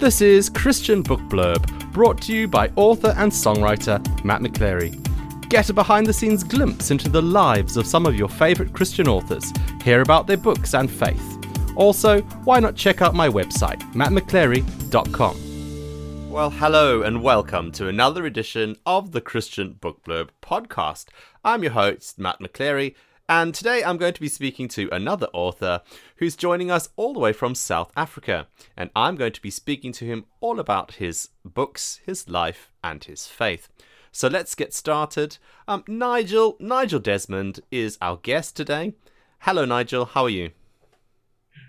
This is Christian Book Blurb, brought to you by author and songwriter Matt McCleary. Get a behind-the-scenes glimpse into the lives of some of your favourite Christian authors, hear about their books and faith. Also, why not check out my website, mattmccleary.com. Well, hello and welcome to another edition of the Christian Book Blurb podcast. I'm your host, Matt McCleary, and today I'm going to be speaking to another author who's joining us all the way from South Africa, and I'm going to be speaking to him all about his books, his life, and his faith. So let's get started. Nigel Desmond is our guest today. Hello, Nigel. How are you?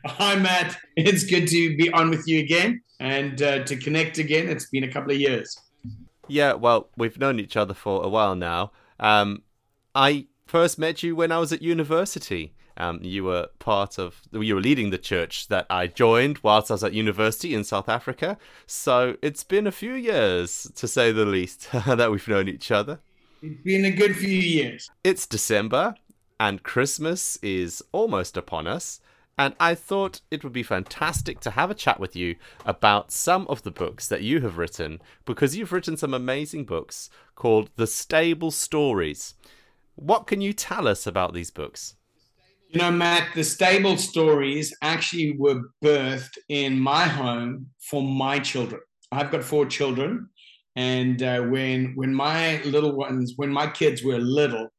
Hi, Matt. It's good to be on with you again and to connect again. It's been a couple of years. Yeah, well, we've known each other for a while now. I first met you when I was at university. You were leading the church that I joined whilst I was at university in South Africa. So it's been a few years, to say the least, that we've known each other. It's been a good few years. It's December and Christmas is almost upon us. And I thought it would be fantastic to have a chat with you about some of the books that you have written, because you've written some amazing books called The Stable Stories. What can you tell us about these books? You know, Matt, The Stable Stories actually were birthed in my home for my children. I've got four children, and when my kids were little,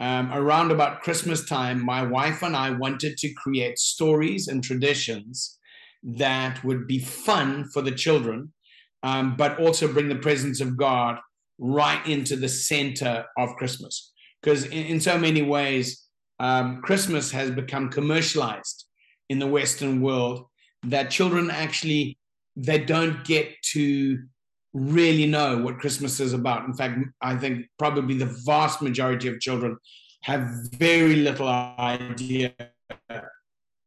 around about Christmas time, my wife and I wanted to create stories and traditions that would be fun for the children, but also bring the presence of God right into the center of Christmas. Because in so many ways, Christmas has become commercialized in the Western world, that children actually, they don't get to really know what Christmas is about. In fact, I think probably the vast majority of children have very little idea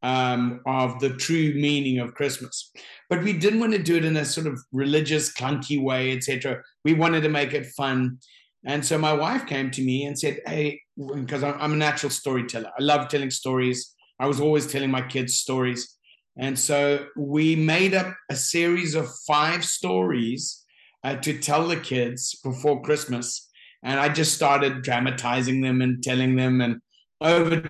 of the true meaning of Christmas. But we didn't want to do it in a sort of religious, clunky way, etc. We wanted to make it fun. And so my wife came to me and said, hey, because I'm a natural storyteller. I love telling stories. I was always telling my kids stories. And so we made up a series of 5 stories to tell the kids before Christmas. And I just started dramatizing them and telling them. And over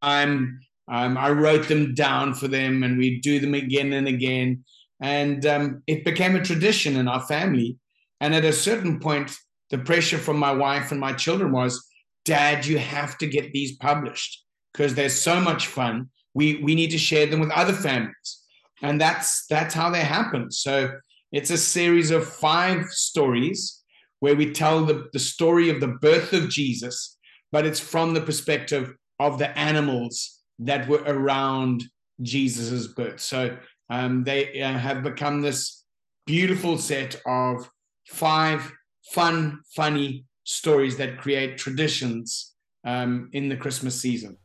time, I wrote them down for them, and we do them again and again. And it became a tradition in our family. And at a certain point, the pressure from my wife and my children was, Dad, you have to get these published because they're so much fun. We need to share them with other families. And that's how they happen. So it's a series of 5 stories where we tell the story of the birth of Jesus, but it's from the perspective of the animals that were around Jesus's birth. So they have become this beautiful set of 5 fun, funny stories that create traditions in the Christmas season.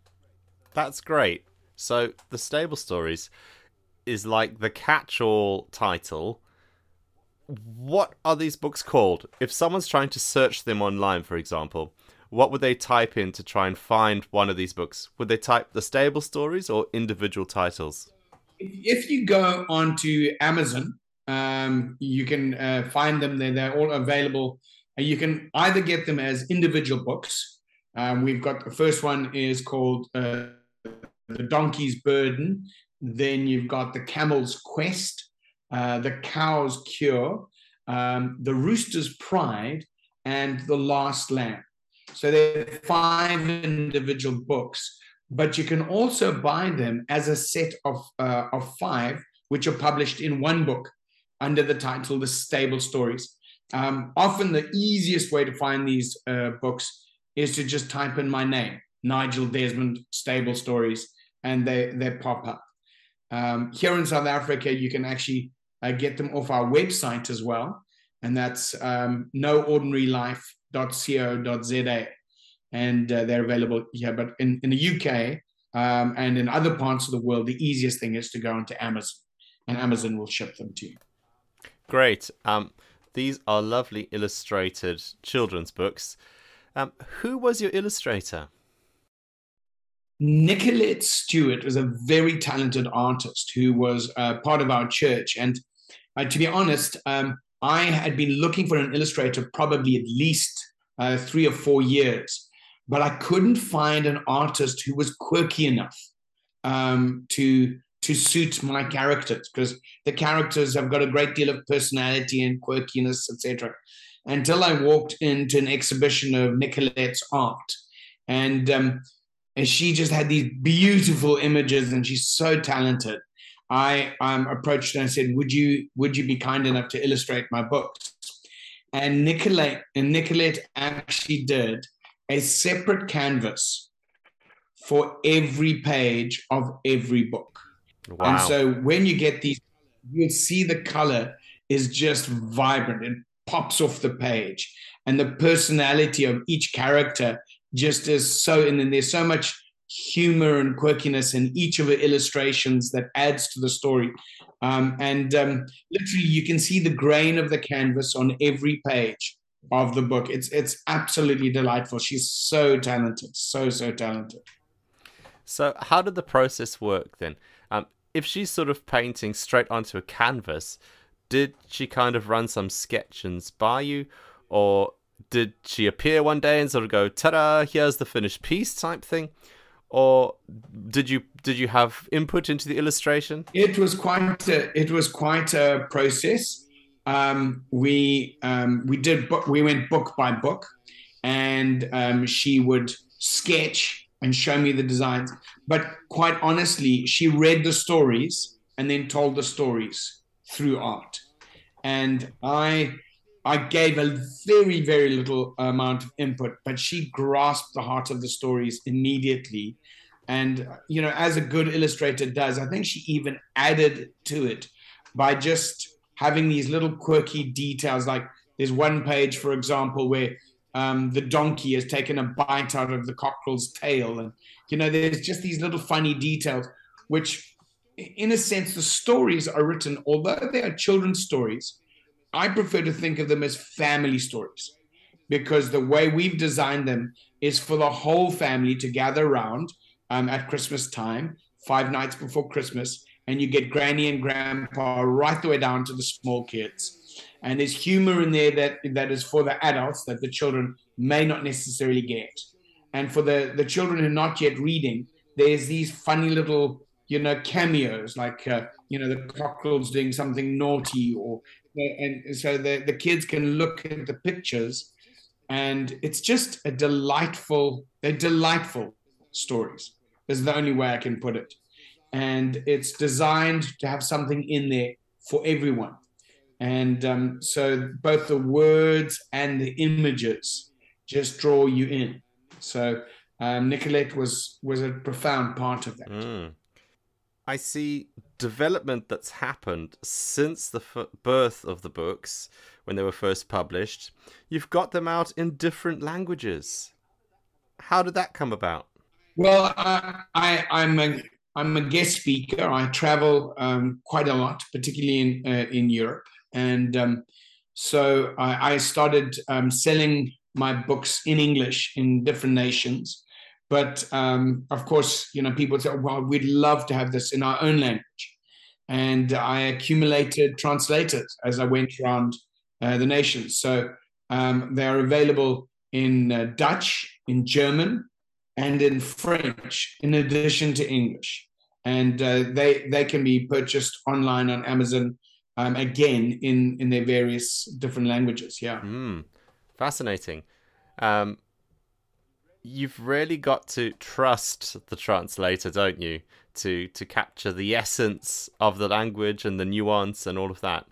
That's great. So The Stable Stories is like the catch-all title. What are these books called? If someone's trying to search them online, for example, what would they type in to try and find one of these books? Would they type The Stable Stories or individual titles? If you go onto Amazon, you can find them there. They're all available. You can either get them as individual books. We've got the first one is called The Donkey's Burden. Then you've got The Camel's Quest, The Cow's Cure, The Rooster's Pride, and The Last Lamb. So there are 5 individual books, but you can also buy them as a set of 5, which are published in one book under the title The Stable Stories. Often the easiest way to find these books is to just type in my name, Nigel Desmond, Stable Stories, and they pop up. Here in South Africa, you can actually get them off our website as well, and that's noordinarylife.co.za, and they're available here. But in the UK and in other parts of the world, the easiest thing is to go onto Amazon, and Amazon will ship them to you. Great. These are lovely illustrated children's books. Who was your illustrator? Nicolette Stewart was a very talented artist who was part of our church. And to be honest, I had been looking for an illustrator probably at least 3 or 4 years, but I couldn't find an artist who was quirky enough to suit my characters, because the characters have got a great deal of personality and quirkiness, etc. Until I walked into an exhibition of Nicolette's art, and she just had these beautiful images, and she's so talented. I approached her and said, "Would you be kind enough to illustrate my books?" And Nicolette actually did a separate canvas for every page of every book. Wow. And so when you get these, you'll see the color is just vibrant and pops off the page. And the personality of each character just is so, and then there's so much humor and quirkiness in each of the illustrations that adds to the story. Literally you can see the grain of the canvas on every page of the book. It's absolutely delightful. She's so talented, so talented. So how did the process work then? If she's sort of painting straight onto a canvas, did she kind of run some sketches by you, or did she appear one day and sort of go, ta-da, here's the finished piece type thing? Or did you have input into the illustration? It was quite a process. We went book by book, and she would sketch and show me the designs. But quite honestly, she read the stories and then told the stories through art. And I gave a very, very little amount of input, but she grasped the heart of the stories immediately. And, you know, as a good illustrator does, I think she even added to it by just having these little quirky details. Like there's one page, for example, where the donkey has taken a bite out of the cockerel's tail. And, you know, there's just these little funny details, which in a sense, the stories are written, although they are children's stories, I prefer to think of them as family stories, because the way we've designed them is for the whole family to gather around at Christmas time, 5 nights before Christmas, and you get Granny and Grandpa right the way down to the small kids. And there's humor in there that is for the adults that the children may not necessarily get. And for the children who are not yet reading, there's these funny little, you know, cameos, like, you know, the cockerel's doing something naughty, or... And so the kids can look at the pictures, and it's just they're delightful stories is the only way I can put it. And it's designed to have something in there for everyone. And so both the words and the images just draw you in. So Nicolette was a profound part of that. Mm. I see development that's happened since the birth of the books, when they were first published. You've got them out in different languages. How did that come about? Well, I'm a guest speaker. I travel quite a lot, particularly in Europe, and so I started selling my books in English in different nations. But of course, you know, people say, well, we'd love to have this in our own language. And I accumulated translators as I went around the nation. So they are available in Dutch, in German, and in French, in addition to English. And they can be purchased online on Amazon, again, in their various different languages. Yeah. Mm, fascinating. You've really got to trust the translator, don't you, to capture the essence of the language and the nuance and all of that.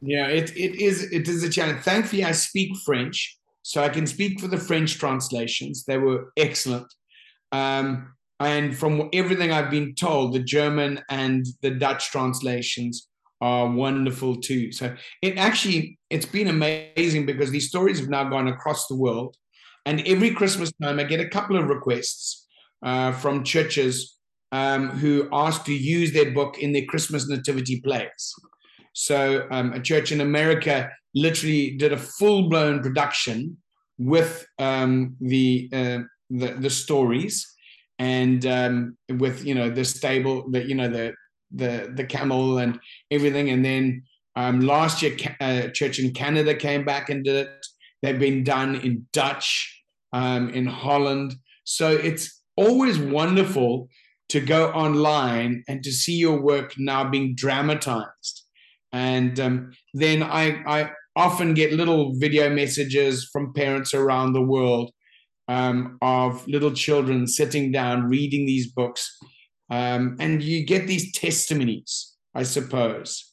Yeah, it is a challenge. Thankfully, I speak French, so I can speak for the French translations. They were excellent. And from everything I've been told, the German and the Dutch translations are wonderful too. So it's been amazing, because these stories have now gone across the world. And every Christmas time, I get a couple of requests from churches who ask to use their book in their Christmas nativity plays. So a church in America literally did a full-blown production with the stories, and with, you know, the stable, the camel and everything. And then Last year, Church in Canada came back and did it. They've been done in Dutch, in Holland. So it's always wonderful to go online and to see your work now being dramatized. And then I often get little video messages from parents around the world of little children sitting down, reading these books. And you get these testimonies, I suppose,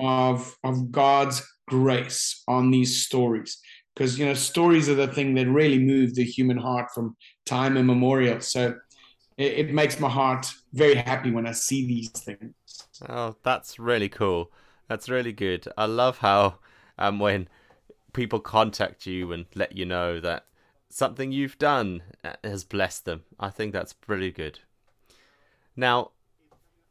of God's grace on these stories. Because, you know, stories are the thing that really move the human heart from time immemorial. So it makes my heart very happy when I see these things. Oh, that's really cool. That's really good. I love how when people contact you and let you know that something you've done has blessed them. I think that's pretty good. Now,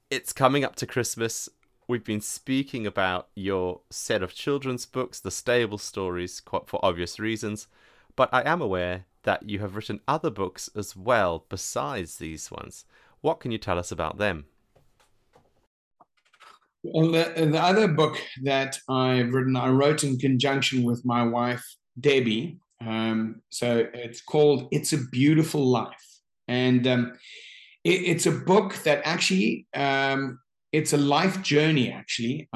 it's coming up to Christmas. We've been speaking about your set of children's books, The Stable Stories, for obvious reasons, but I am aware that you have written other books as well besides these ones. What can you tell us about them? Well, the other book that I've written, I wrote in conjunction with my wife, Debbie. So it's called It's a Beautiful Life. And it's a book that actually... it's a life journey, actually.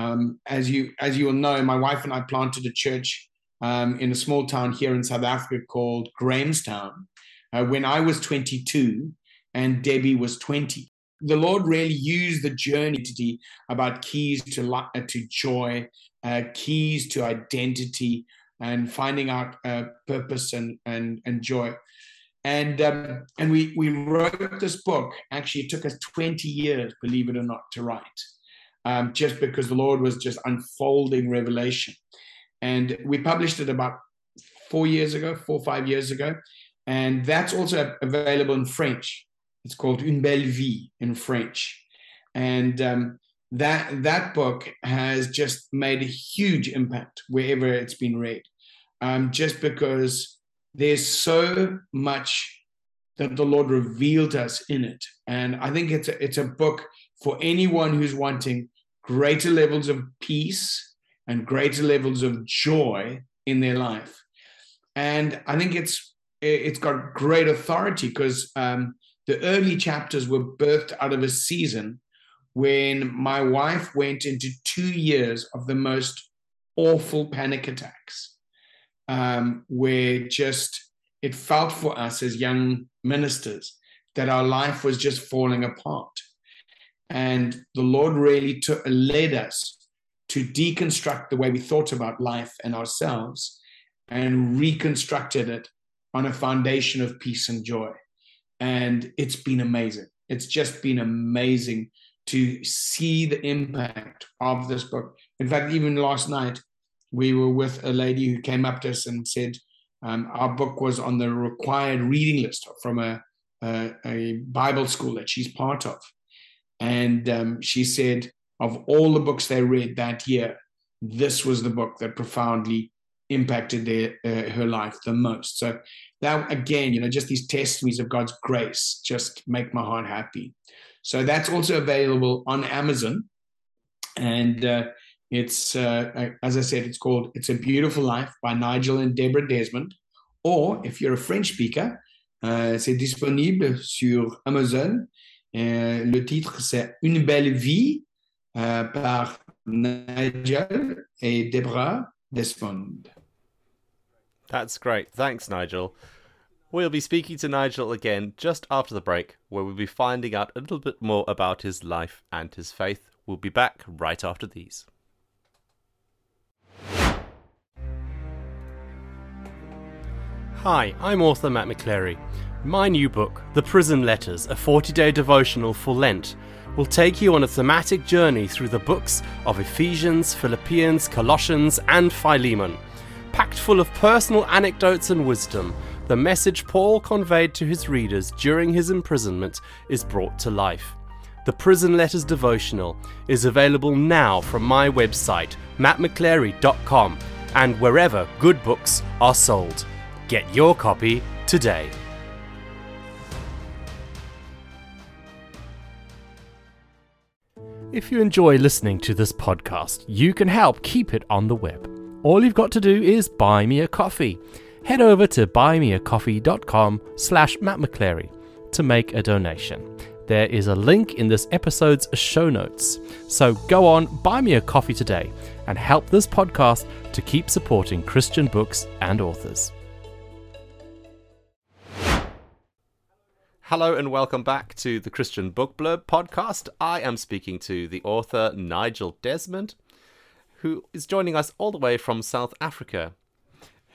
As you will know, my wife and I planted a church in a small town here in South Africa called Grahamstown when I was 22 and Debbie was 20. The Lord really used the journey to be about keys to joy, keys to identity, and finding out purpose and joy. And we wrote this book. Actually, it took us 20 years, believe it or not, to write, just because the Lord was just unfolding revelation. And we published it about 4 or 5 years ago. And that's also available in French. It's called Une Belle Vie in French. And that book has just made a huge impact wherever it's been read, just because... there's so much that the Lord revealed us in it. And I think it's a book for anyone who's wanting greater levels of peace and greater levels of joy in their life. And I think it's got great authority because the early chapters were birthed out of a season when my wife went into 2 years of the most awful panic attacks. Where just it felt for us as young ministers that our life was just falling apart. And the Lord really led us to deconstruct the way we thought about life and ourselves and reconstructed it on a foundation of peace and joy. And it's been amazing. It's just been amazing to see the impact of this book. In fact, even last night, we were with a lady who came up to us and said our book was on the required reading list from a Bible school that she's part of. And she said, of all the books they read that year, this was the book that profoundly impacted her life the most. So that, again, you know, just these testimonies of God's grace just make my heart happy. So that's also available on Amazon. And it's, as I said, it's called It's a Beautiful Life by Nigel and Deborah Desmond. Or if you're a French speaker, c'est disponible sur Amazon. Le titre, c'est Une Belle Vie par Nigel et Deborah Desmond. That's great. Thanks, Nigel. We'll be speaking to Nigel again just after the break, where we'll be finding out a little bit more about his life and his faith. We'll be back right after these. Hi, I'm author Matt McCleary. My new book, The Prison Letters, a 40-day devotional for Lent, will take you on a thematic journey through the books of Ephesians, Philippians, Colossians, and Philemon. Packed full of personal anecdotes and wisdom, the message Paul conveyed to his readers during his imprisonment is brought to life. The Prison Letters devotional is available now from my website, mattmccleary.com, and wherever good books are sold. Get your copy today. If you enjoy listening to this podcast, you can help keep it on the web. All you've got to do is buy me a coffee. Head over to buymeacoffee.com/Matt McCleary to make a donation. There is a link in this episode's show notes. So go on, buy me a coffee today and help this podcast to keep supporting Christian books and authors. Hello and welcome back to the Christian Book Blurb podcast. I am speaking to the author Nigel Desmond, who is joining us all the way from South Africa.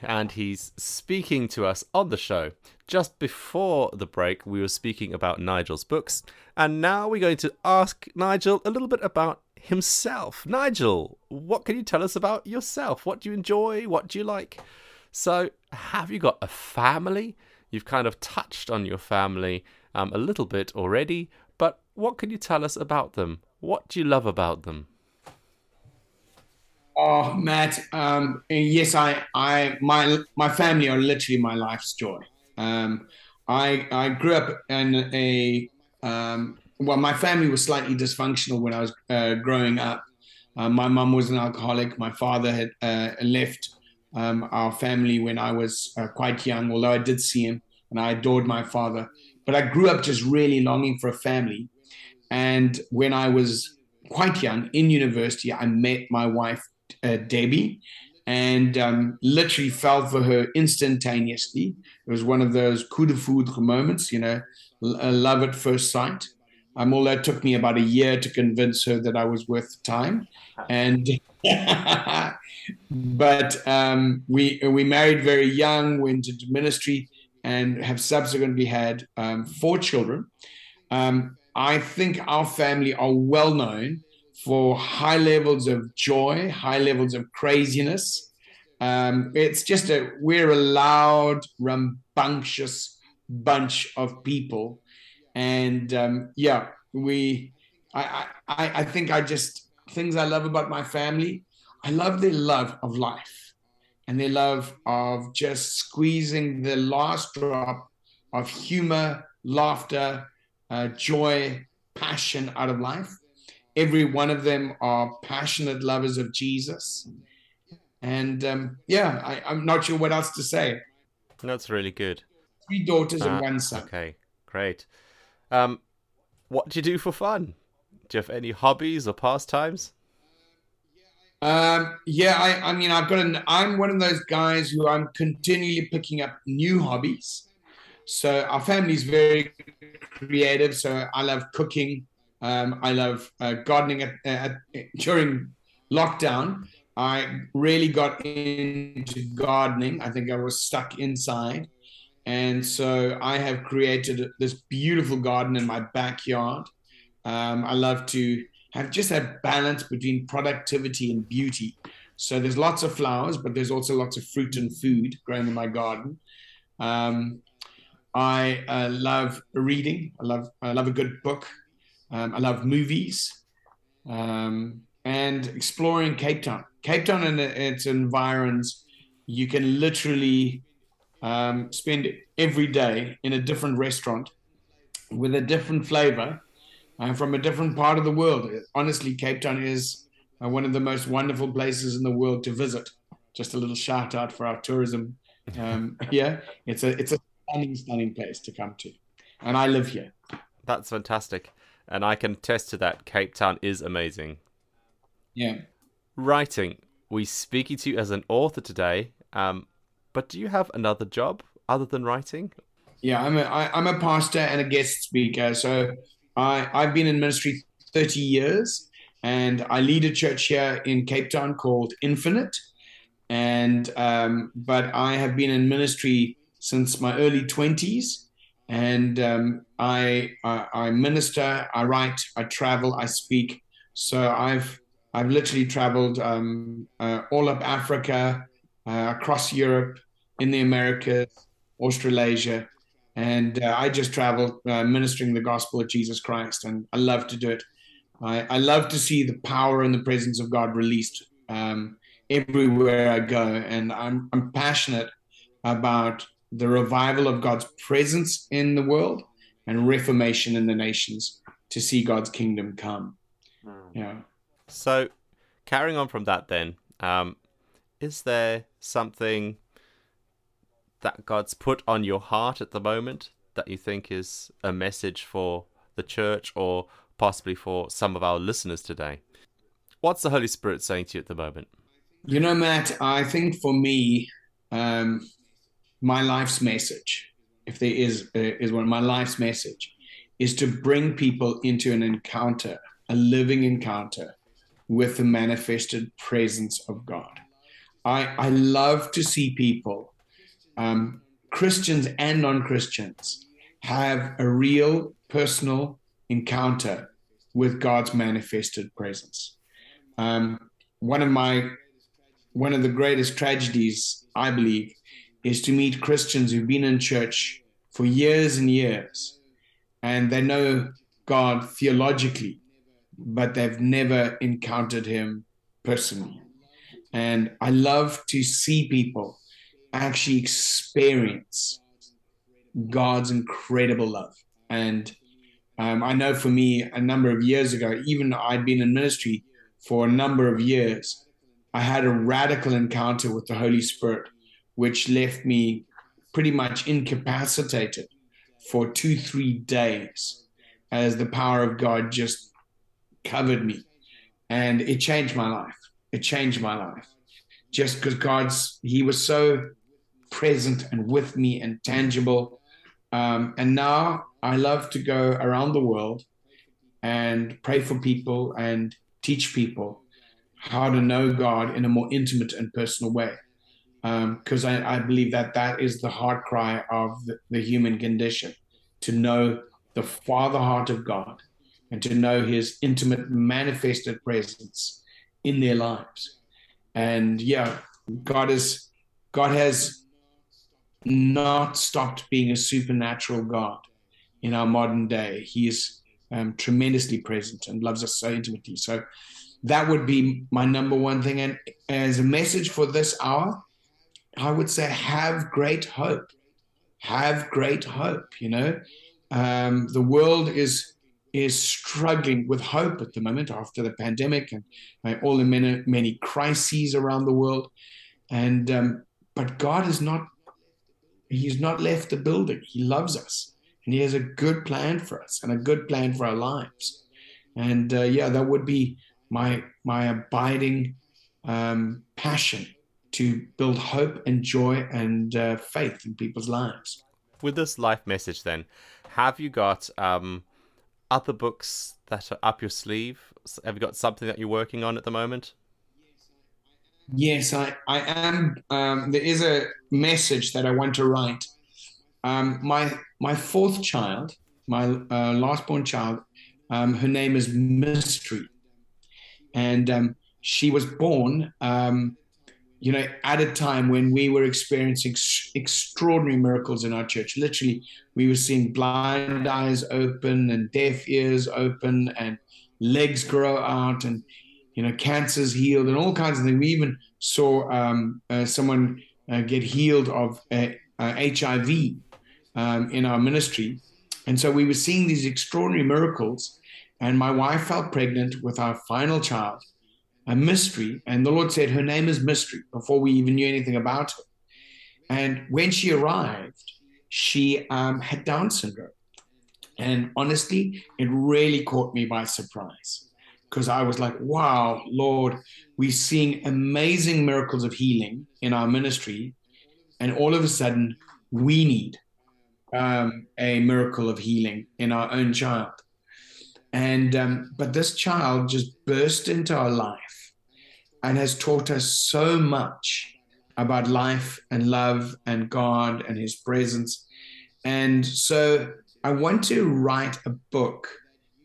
And he's speaking to us on the show. Just before the break, we were speaking about Nigel's books. And now we're going to ask Nigel a little bit about himself. Nigel, what can you tell us about yourself? What do you enjoy? What do you like? So, have you got a family? You've kind of touched on your family a little bit already, but what can you tell us about them? What do you love about them? Oh, Matt, yes, my family are literally my life's joy. I grew up in a, well, my family was slightly dysfunctional when I was growing up. My mum was an alcoholic. My father had left our family when I was quite young, although I did see him and I adored my father. But I grew up just really longing for a family. And when I was quite young in university, I met my wife, Debbie, and literally fell for her instantaneously. It was one of those coup de foudre moments, you know, love at first sight. Although it took me about a year to convince her that I was worth time. And but we married very young, went into ministry, and have subsequently had 4 children. I think our family are well known for high levels of joy, high levels of craziness. It's just we're a loud, rambunctious bunch of people. And yeah, I think I just, things I love about my family, I love their love of life and their love of just squeezing the last drop of humor, laughter, joy, passion out of life. Every one of them are passionate lovers of Jesus. And yeah, I'm not sure what else to say. That's really good. 3 daughters and 1 son. Okay, great. What do you do for fun? Do you have any hobbies or pastimes? Yeah, I mean, I'm one of those guys who I'm continually picking up new hobbies. So our family's very creative. So I love cooking. I love gardening. During lockdown, I really got into gardening. I think I was stuck inside. And so I have created this beautiful garden in my backyard. I love to have balance between productivity and beauty. So there's lots of flowers, but there's also lots of fruit and food growing in my garden. I love reading. I love a good book. I love movies and exploring Cape Town. Cape Town and its environs, you can literally spend every day in a different restaurant with a different flavor from a different part of the world. Honestly, Cape Town is one of the most wonderful places in the world to visit. Just a little shout out for our tourism here. It's a stunning place to come to. And I live here. That's fantastic. And I can attest to that. Cape Town is amazing. Yeah. Writing. We're speaking to you as an author today. But do you have another job other than writing? Yeah, I'm a pastor and a guest speaker. So I've been in ministry 30 years and I lead a church here in Cape Town called Infinite. And but I have been in ministry since my early 20s. And I minister, I write, I travel, I speak. So I've literally traveled all up Africa, across Europe, in the Americas, Australasia, and I just traveled ministering the gospel of Jesus Christ, and I love to do it. I love to see the power and the presence of God released everywhere I go, and I'm passionate about the revival of God's presence in the world and reformation in the nations to see God's kingdom come. Yeah. So carrying on from that then, is there something that God's put on your heart at the moment that you think is a message for the church or possibly for some of our listeners today? What's the Holy Spirit saying to you at the moment? You know, Matt, I think for me, my life's message, if there is one, my life's message is to bring people into an encounter, a living encounter with the manifested presence of God. I love to see people, Christians and non-Christians, have a real personal encounter with God's manifested presence. One of the greatest tragedies, I believe, is to meet Christians who've been in church for years and years, and they know God theologically, but they've never encountered him personally. And I love to see people actually experience God's incredible love. And I know for me, a number of years ago, even though I'd been in ministry for a number of years, I had a radical encounter with the Holy Spirit, which left me pretty much incapacitated for 2-3 days as the power of God just covered me. And it changed my life. It changed my life. Just because he was so present and with me and tangible. And now I love to go around the world and pray for people and teach people how to know God in a more intimate and personal way. Because I believe that is the heart cry of the human condition, to know the Father heart of God and to know his intimate manifested presence in their lives. And yeah, God has not stopped being a supernatural God in our modern day. He is tremendously present and loves us so intimately. So that would be my number one thing. And as a message for this hour, I would say, have great hope. You know, the world is struggling with hope at the moment after the pandemic and all the many crises around the world. And, but God is not, he's not left the building. He loves us and he has a good plan for us and a good plan for our lives. And that would be my abiding passion, to build hope and joy and faith in people's lives. With this life message then, have you got other books that are up your sleeve? Have you got something that you're working on at the moment? Yes, I am. There is a message that I want to write. My fourth child, my last born child, her name is Mystery. And she was born, you know, at a time when we were experiencing extraordinary miracles in our church. Literally, we were seeing blind eyes open and deaf ears open and legs grow out and, you know, cancers healed and all kinds of things. We even saw someone get healed of HIV in our ministry. And so we were seeing these extraordinary miracles. And my wife felt pregnant with our final child, a Mystery, and the Lord said her name is Mystery before we even knew anything about her. And when she arrived, she had Down syndrome. And honestly, it really caught me by surprise, because I was like, wow, Lord, we're seeing amazing miracles of healing in our ministry. And all of a sudden, we need a miracle of healing in our own child. And but this child just burst into our life and has taught us so much about life and love and God and his presence. And so I want to write a book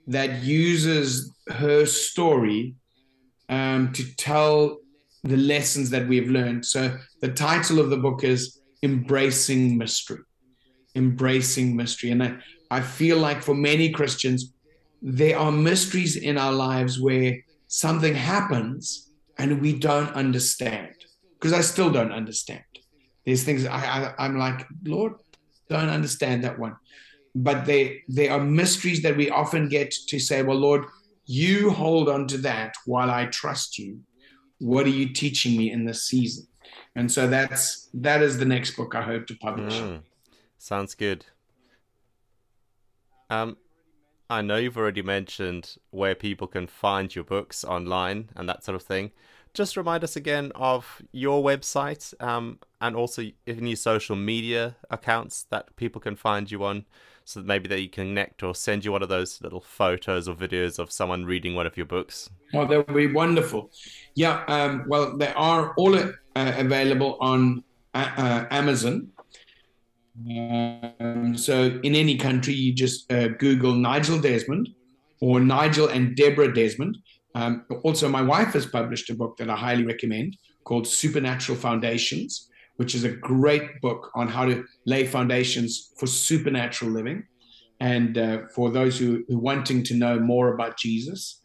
that uses her story to tell the lessons that we've learned. So the title of the book is Embracing Mystery. Embracing Mystery. And I feel like for many Christians, there are mysteries in our lives where something happens and we don't understand, because I still don't understand. There's things I'm like, Lord, don't understand that one. But there are mysteries that we often get to say, well, Lord, You hold on to that while I trust you. What are you teaching me in this season? And so that is the next book I hope to publish. Sounds good. I know you've already mentioned where people can find your books online and that sort of thing. Just remind us again of your website, and also any social media accounts that people can find you on, so that maybe they can connect or send you one of those little photos or videos of someone reading one of your books. Oh, that would be wonderful. Yeah, well, they are all available on Amazon. So in any country, you just Google Nigel Desmond or Nigel and Deborah Desmond. Also, my wife has published a book that I highly recommend called Supernatural Foundations, which is a great book on how to lay foundations for supernatural living and for those who are wanting to know more about Jesus.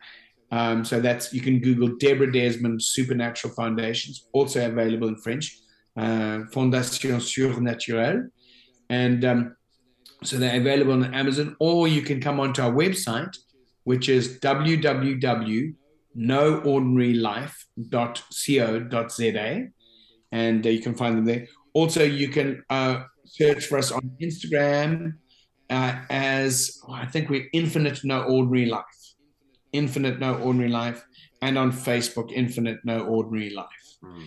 So that's, you can Google Deborah Desmond Supernatural Foundations, also available in French, Fondation Surnaturelle. And so they're available on Amazon, or you can come onto our website, which is www.noordinarylife.co.za, and you can find them there. Also, you can search for us on Instagram as, I think we're Infinite No Ordinary Life. Infinite No Ordinary Life, and on Facebook, Infinite No Ordinary Life.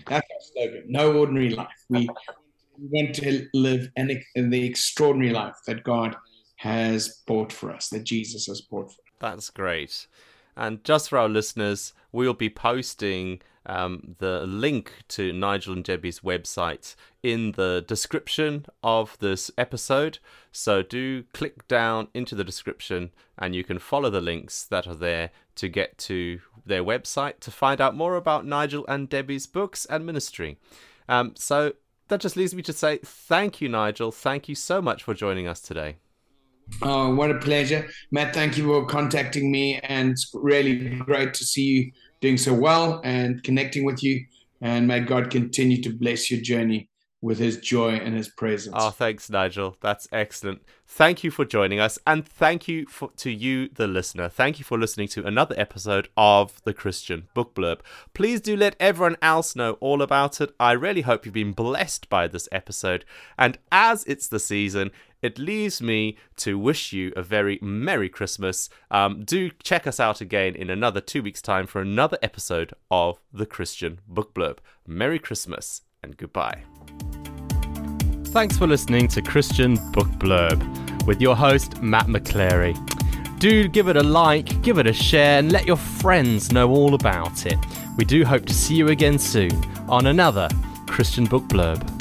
That's our slogan, No Ordinary Life. We want to live the extraordinary life that God has bought for us, that Jesus has bought for us. That's great. And just for our listeners, we'll be posting the link to Nigel and Debbie's website in the description of this episode. So do click down into the description and you can follow the links that are there to get to their website to find out more about Nigel and Debbie's books and ministry. So that just leaves me to say thank you, Nigel. Thank you so much for joining us today. Oh, what a pleasure. Matt, thank you for contacting me, and it's really great to see you doing so well and connecting with you, and may God continue to bless your journey with his joy and his presence. Oh, thanks, Nigel. That's excellent. Thank you for joining us, and thank you to you, the listener. Thank you for listening to another episode of The Christian Book Blurb. Please do let everyone else know all about it. I really hope you've been blessed by this episode, and as it's the season, it leaves me to wish you a very Merry Christmas. Do check us out again in another 2 weeks' time for another episode of The Christian Book Blurb. Merry Christmas and goodbye. Thanks for listening to Christian Book Blurb with your host, Matt McCleary. Do give it a like, give it a share, and let your friends know all about it. We do hope to see you again soon on another Christian Book Blurb.